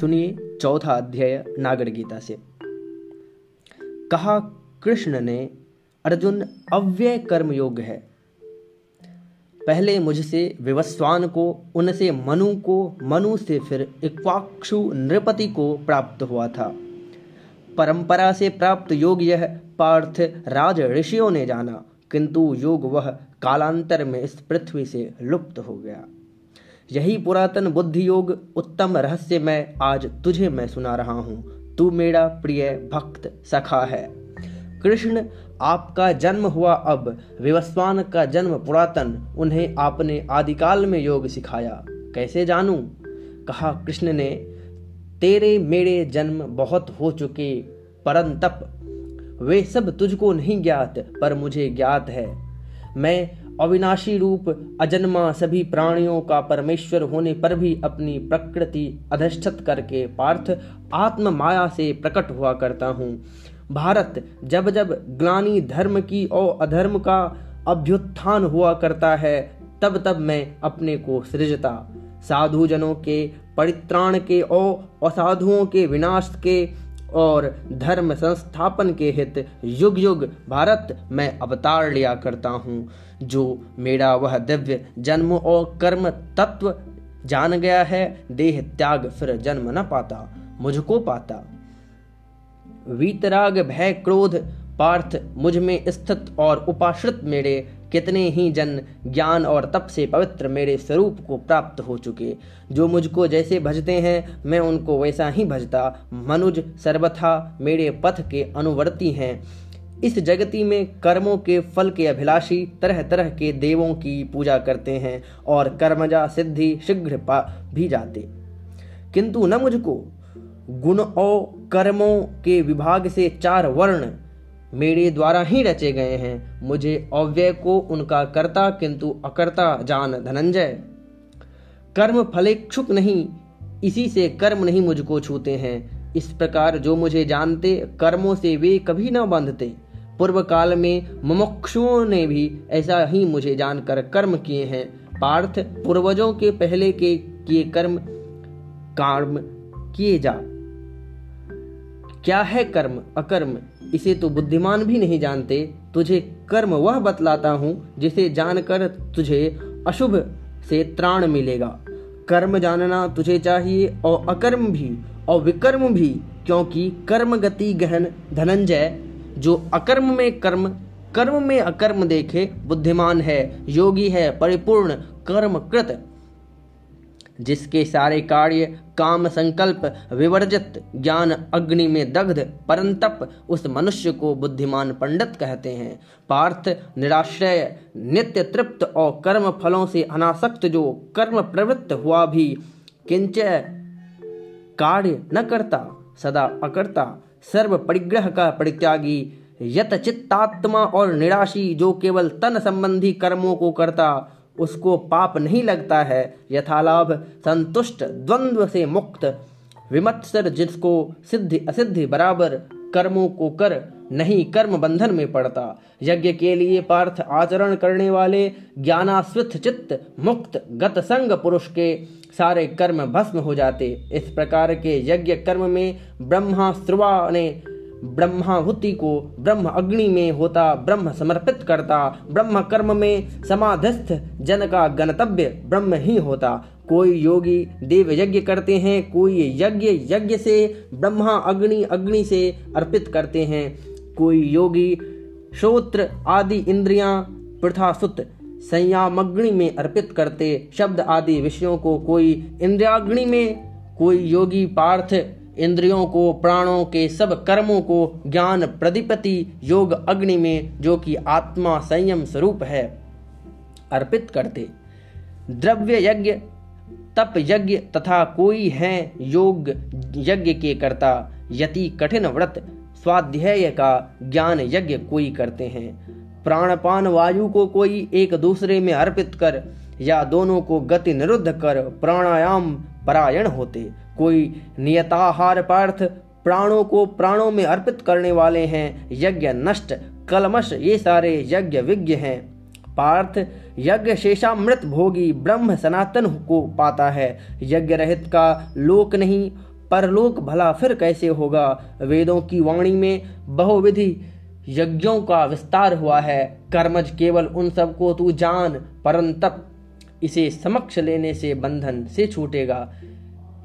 सुनिए चौथा अध्याय नागर गीता से। कहा कृष्ण ने, अर्जुन अव्यय कर्म योग है। पहले मुझसे विवस्वान को, उनसे मनु को, मनु से फिर इक्वाक्षु नृपति को प्राप्त हुआ था। परंपरा से प्राप्त योग यह पार्थ राज ऋषियों ने जाना, किंतु योग वह कालांतर में इस पृथ्वी से लुप्त हो गया। यही पुरातन बुद्धि योग उत्तम रहस्य मैं आज तुझे मैं सुना रहा हूँ। तू मेरा प्रिय भक्त सखा है। कृष्ण, आपका जन्म हुआ अब, विवस्वान का जन्म पुरातन, उन्हें आपने आदिकाल में योग सिखाया, कैसे जानूं? कहा कृष्ण ने, तेरे मेरे जन्म बहुत हो चुके परंतप, वे सब तुझको नहीं ज्ञात पर मुझे ज्ञात है। मैं अविनाशी रूप अजन्मा सभी प्राणियों का परमेश्वर होने पर भी अपनी प्रकृति अधिष्ठित करके पार्थ आत्म माया से प्रकट हुआ करता हूँ। भारत, जब जब ग्लानि धर्म की और अधर्म का अभ्युत्थान हुआ करता है, तब तब मैं अपने को सृजता, साधुजनों के परित्राण के और असाधुओं के विनाश के और धर्म संस्थापन के हित युग युग भारत मैं अवतार लिया करता हूँ। जो मेरा वह दिव्य जन्म और कर्म तत्व जान गया है, देह त्याग फिर जन्म न पाता, मुझको पाता। वीतराग भय क्रोध पार्थ मुझ में स्थित और उपाश्रित मेरे कितने ही जन ज्ञान और तप से पवित्र मेरे स्वरूप को प्राप्त हो चुके। जो मुझको जैसे भजते हैं मैं उनको वैसा ही भजता। मनुज सर्वथा मेरे पथ के अनुवर्ती हैं। इस जगती में कर्मों के फल के अभिलाषी तरह तरह के देवों की पूजा करते हैं और कर्मजा सिद्धि शीघ्र पा भी जाते, किंतु न मुझको। गुण और कर्मों के विभाग से चार वर्ण मेरे द्वारा ही रचे गए हैं। मुझे अव्यय को उनका कर्ता किंतु अकर्ता जान धनंजय। कर्म फलेक्षुक नहीं, इसी से कर्म नहीं मुझको छूते हैं। इस प्रकार जो मुझे जानते, कर्मों से वे कभी न बंधते। पूर्व काल में मुमुक्षुओं ने भी ऐसा ही मुझे जानकर कर्म किए हैं। पार्थ, पूर्वजों के पहले के किए कर्म किए जा। क्या है कर्म अकर्म, इसे तो बुद्धिमान भी नहीं जानते। तुझे कर्म वह बतलाता हूँ जिसे जानकर तुझे अशुभ से त्राण मिलेगा। कर्म जानना तुझे चाहिए और अकर्म भी और विकर्म भी, क्योंकि कर्म गति गहन धनंजय। जो अकर्म में कर्म, कर्म में अकर्म देखे, बुद्धिमान है, योगी है, परिपूर्ण कर्म कृत, जिसके सारे कार्य काम संकल्प विवर्जित, ज्ञान अग्नि में दग्ध परंतप, उस मनुष्य को बुद्धिमान पंडित कहते हैं। पार्थ, निराश्रय नित्य तृप्त और कर्म फलों से अनासक्त, जो कर्म प्रवृत्त हुआ भी किंचय कार्य न करता, सदा अकर्ता, सर्व परिग्रह का परित्यागी, यत चित्तात्मा और निराशी, जो केवल तन संबंधी कर्मों को करता, उसको पाप नहीं लगता है। यथालाभ संतुष्ट, द्वंद्व से मुक्त, विमत्सर, जिसको सिद्धि असिद्धि बराबर, कर्मों को कर नहीं कर्म बंधन में पड़ता। यज्ञ के लिए पार्थ आचरण करने वाले, ज्ञानास्वित चित्त, मुक्त, गत संग पुरुष के सारे कर्म भस्म हो जाते। इस प्रकार के यज्ञ कर्म में ब्रह्मास्त्रवा ने ब्रह्माहुति को ब्रह्म अग्नि में होता ब्रह्म समर्पित करता। ब्रह्म कर्म में समाधिस्थ जन का गंतव्य ब्रह्म ही होता। कोई योगी देव यज्ञ करते हैं, कोई यज्ञ यज्ञ से, ब्रह्मा अग्नि अग्नि से अर्पित करते हैं। कोई योगी श्रोत्र आदि इंद्रियां पृथासुत संयामग्नि में अर्पित करते, शब्द आदि विषयों को कोई इंद्रियाग्नि में, कोई योगी पार्थ इंद्रियों को, प्राणों के सब कर्मों को ज्ञान प्रतिपति योग अग्नि में, जो कि आत्मा संयम स्वरूप है, अर्पित करते। द्रव्य यज्ञ, तप यज्ञ तथा कोई है योग यज्ञ के कर्ता, यति कठिन व्रत स्वाध्याय का ज्ञान यज्ञ कोई करते हैं। प्राणपान वायु को कोई एक दूसरे में अर्पित कर या दोनों को गति निरुद्ध कर प्राणायाम परायण होते। कोई नियताहार पार्थ प्राणों को प्राणों में अर्पित करने वाले हैं। यज्ञ नष्ट कलमश ये सारे यज्ञ विज्ञ हैं। पार्थ यज्ञ शेषामृत भोगी ब्रह्म सनातन को पाता है। यज्ञ रहित का लोक नहीं, परलोक भला फिर कैसे होगा। वेदों की वाणी में बहुविधि यज्ञों का विस्तार हुआ है। कर्मज केवल उन सब को तू जान, परंतप इसे समक्ष लेने से बंधन से छूटेगा।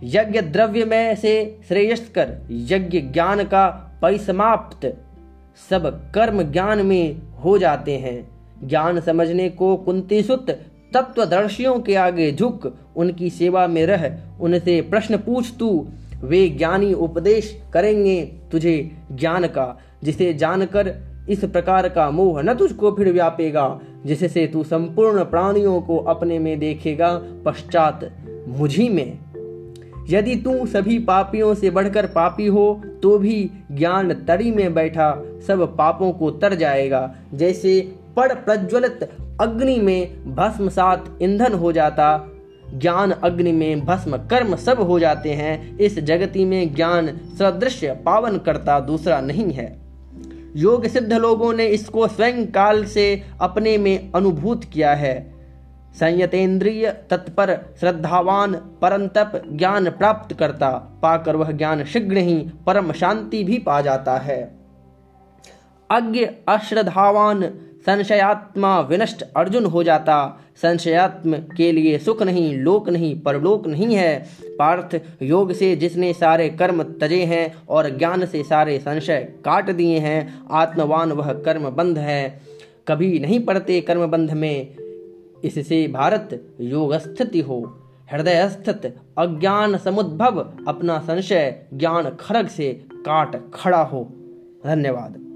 यज्ञ द्रव्य में से श्रेयस्कर यज्ञ ज्ञान का परिसमाप्त, सब कर्म ज्ञान में हो जाते हैं। ज्ञान समझने को कुंती सुत तत्वदर्शियों के आगे झुक, उनकी सेवा में रह, उनसे प्रश्न पूछ तू, वे ज्ञानी उपदेश करेंगे तुझे ज्ञान का। जिसे जानकर इस प्रकार का मोह न तुझको फिर व्यापेगा, जिससे तू संपूर्ण प्राणियों को अपने में देखेगा पश्चात मुझी में। यदि तू सभी पापियों से बढ़कर पापी हो तो भी ज्ञान तरी में बैठा सब पापों को तर जाएगा। जैसे पड़ प्रज्वलित अग्नि में भस्म सात ईंधन हो जाता, ज्ञान अग्नि में भस्म कर्म सब हो जाते हैं। इस जगति में ज्ञान सदृश पावन करता दूसरा नहीं है। योग सिद्ध लोगों ने इसको स्वयं काल से अपने में अनुभूत किया है। संयतेंद्रिय तत्पर श्रद्धावान परंतप ज्ञान प्राप्त करता, पाकर वह ज्ञान शीघ्र ही परम शांति भी पा जाता है। अज्ञ अश्रद्धावान संशयात्मा विनष्ट अर्जुन हो जाता। संशयात्म के लिए सुख नहीं, लोक नहीं, परलोक नहीं है। पार्थ, योग से जिसने सारे कर्म तजे हैं और ज्ञान से सारे संशय काट दिए हैं, आत्मवान वह कर्म बंध है, कभी नहीं पड़ते कर्म बंध में। इससे भारत योग स्थिति हो। हृदय स्थित अज्ञान समुद्भव अपना संशय ज्ञान खरग से काट खड़ा हो। धन्यवाद।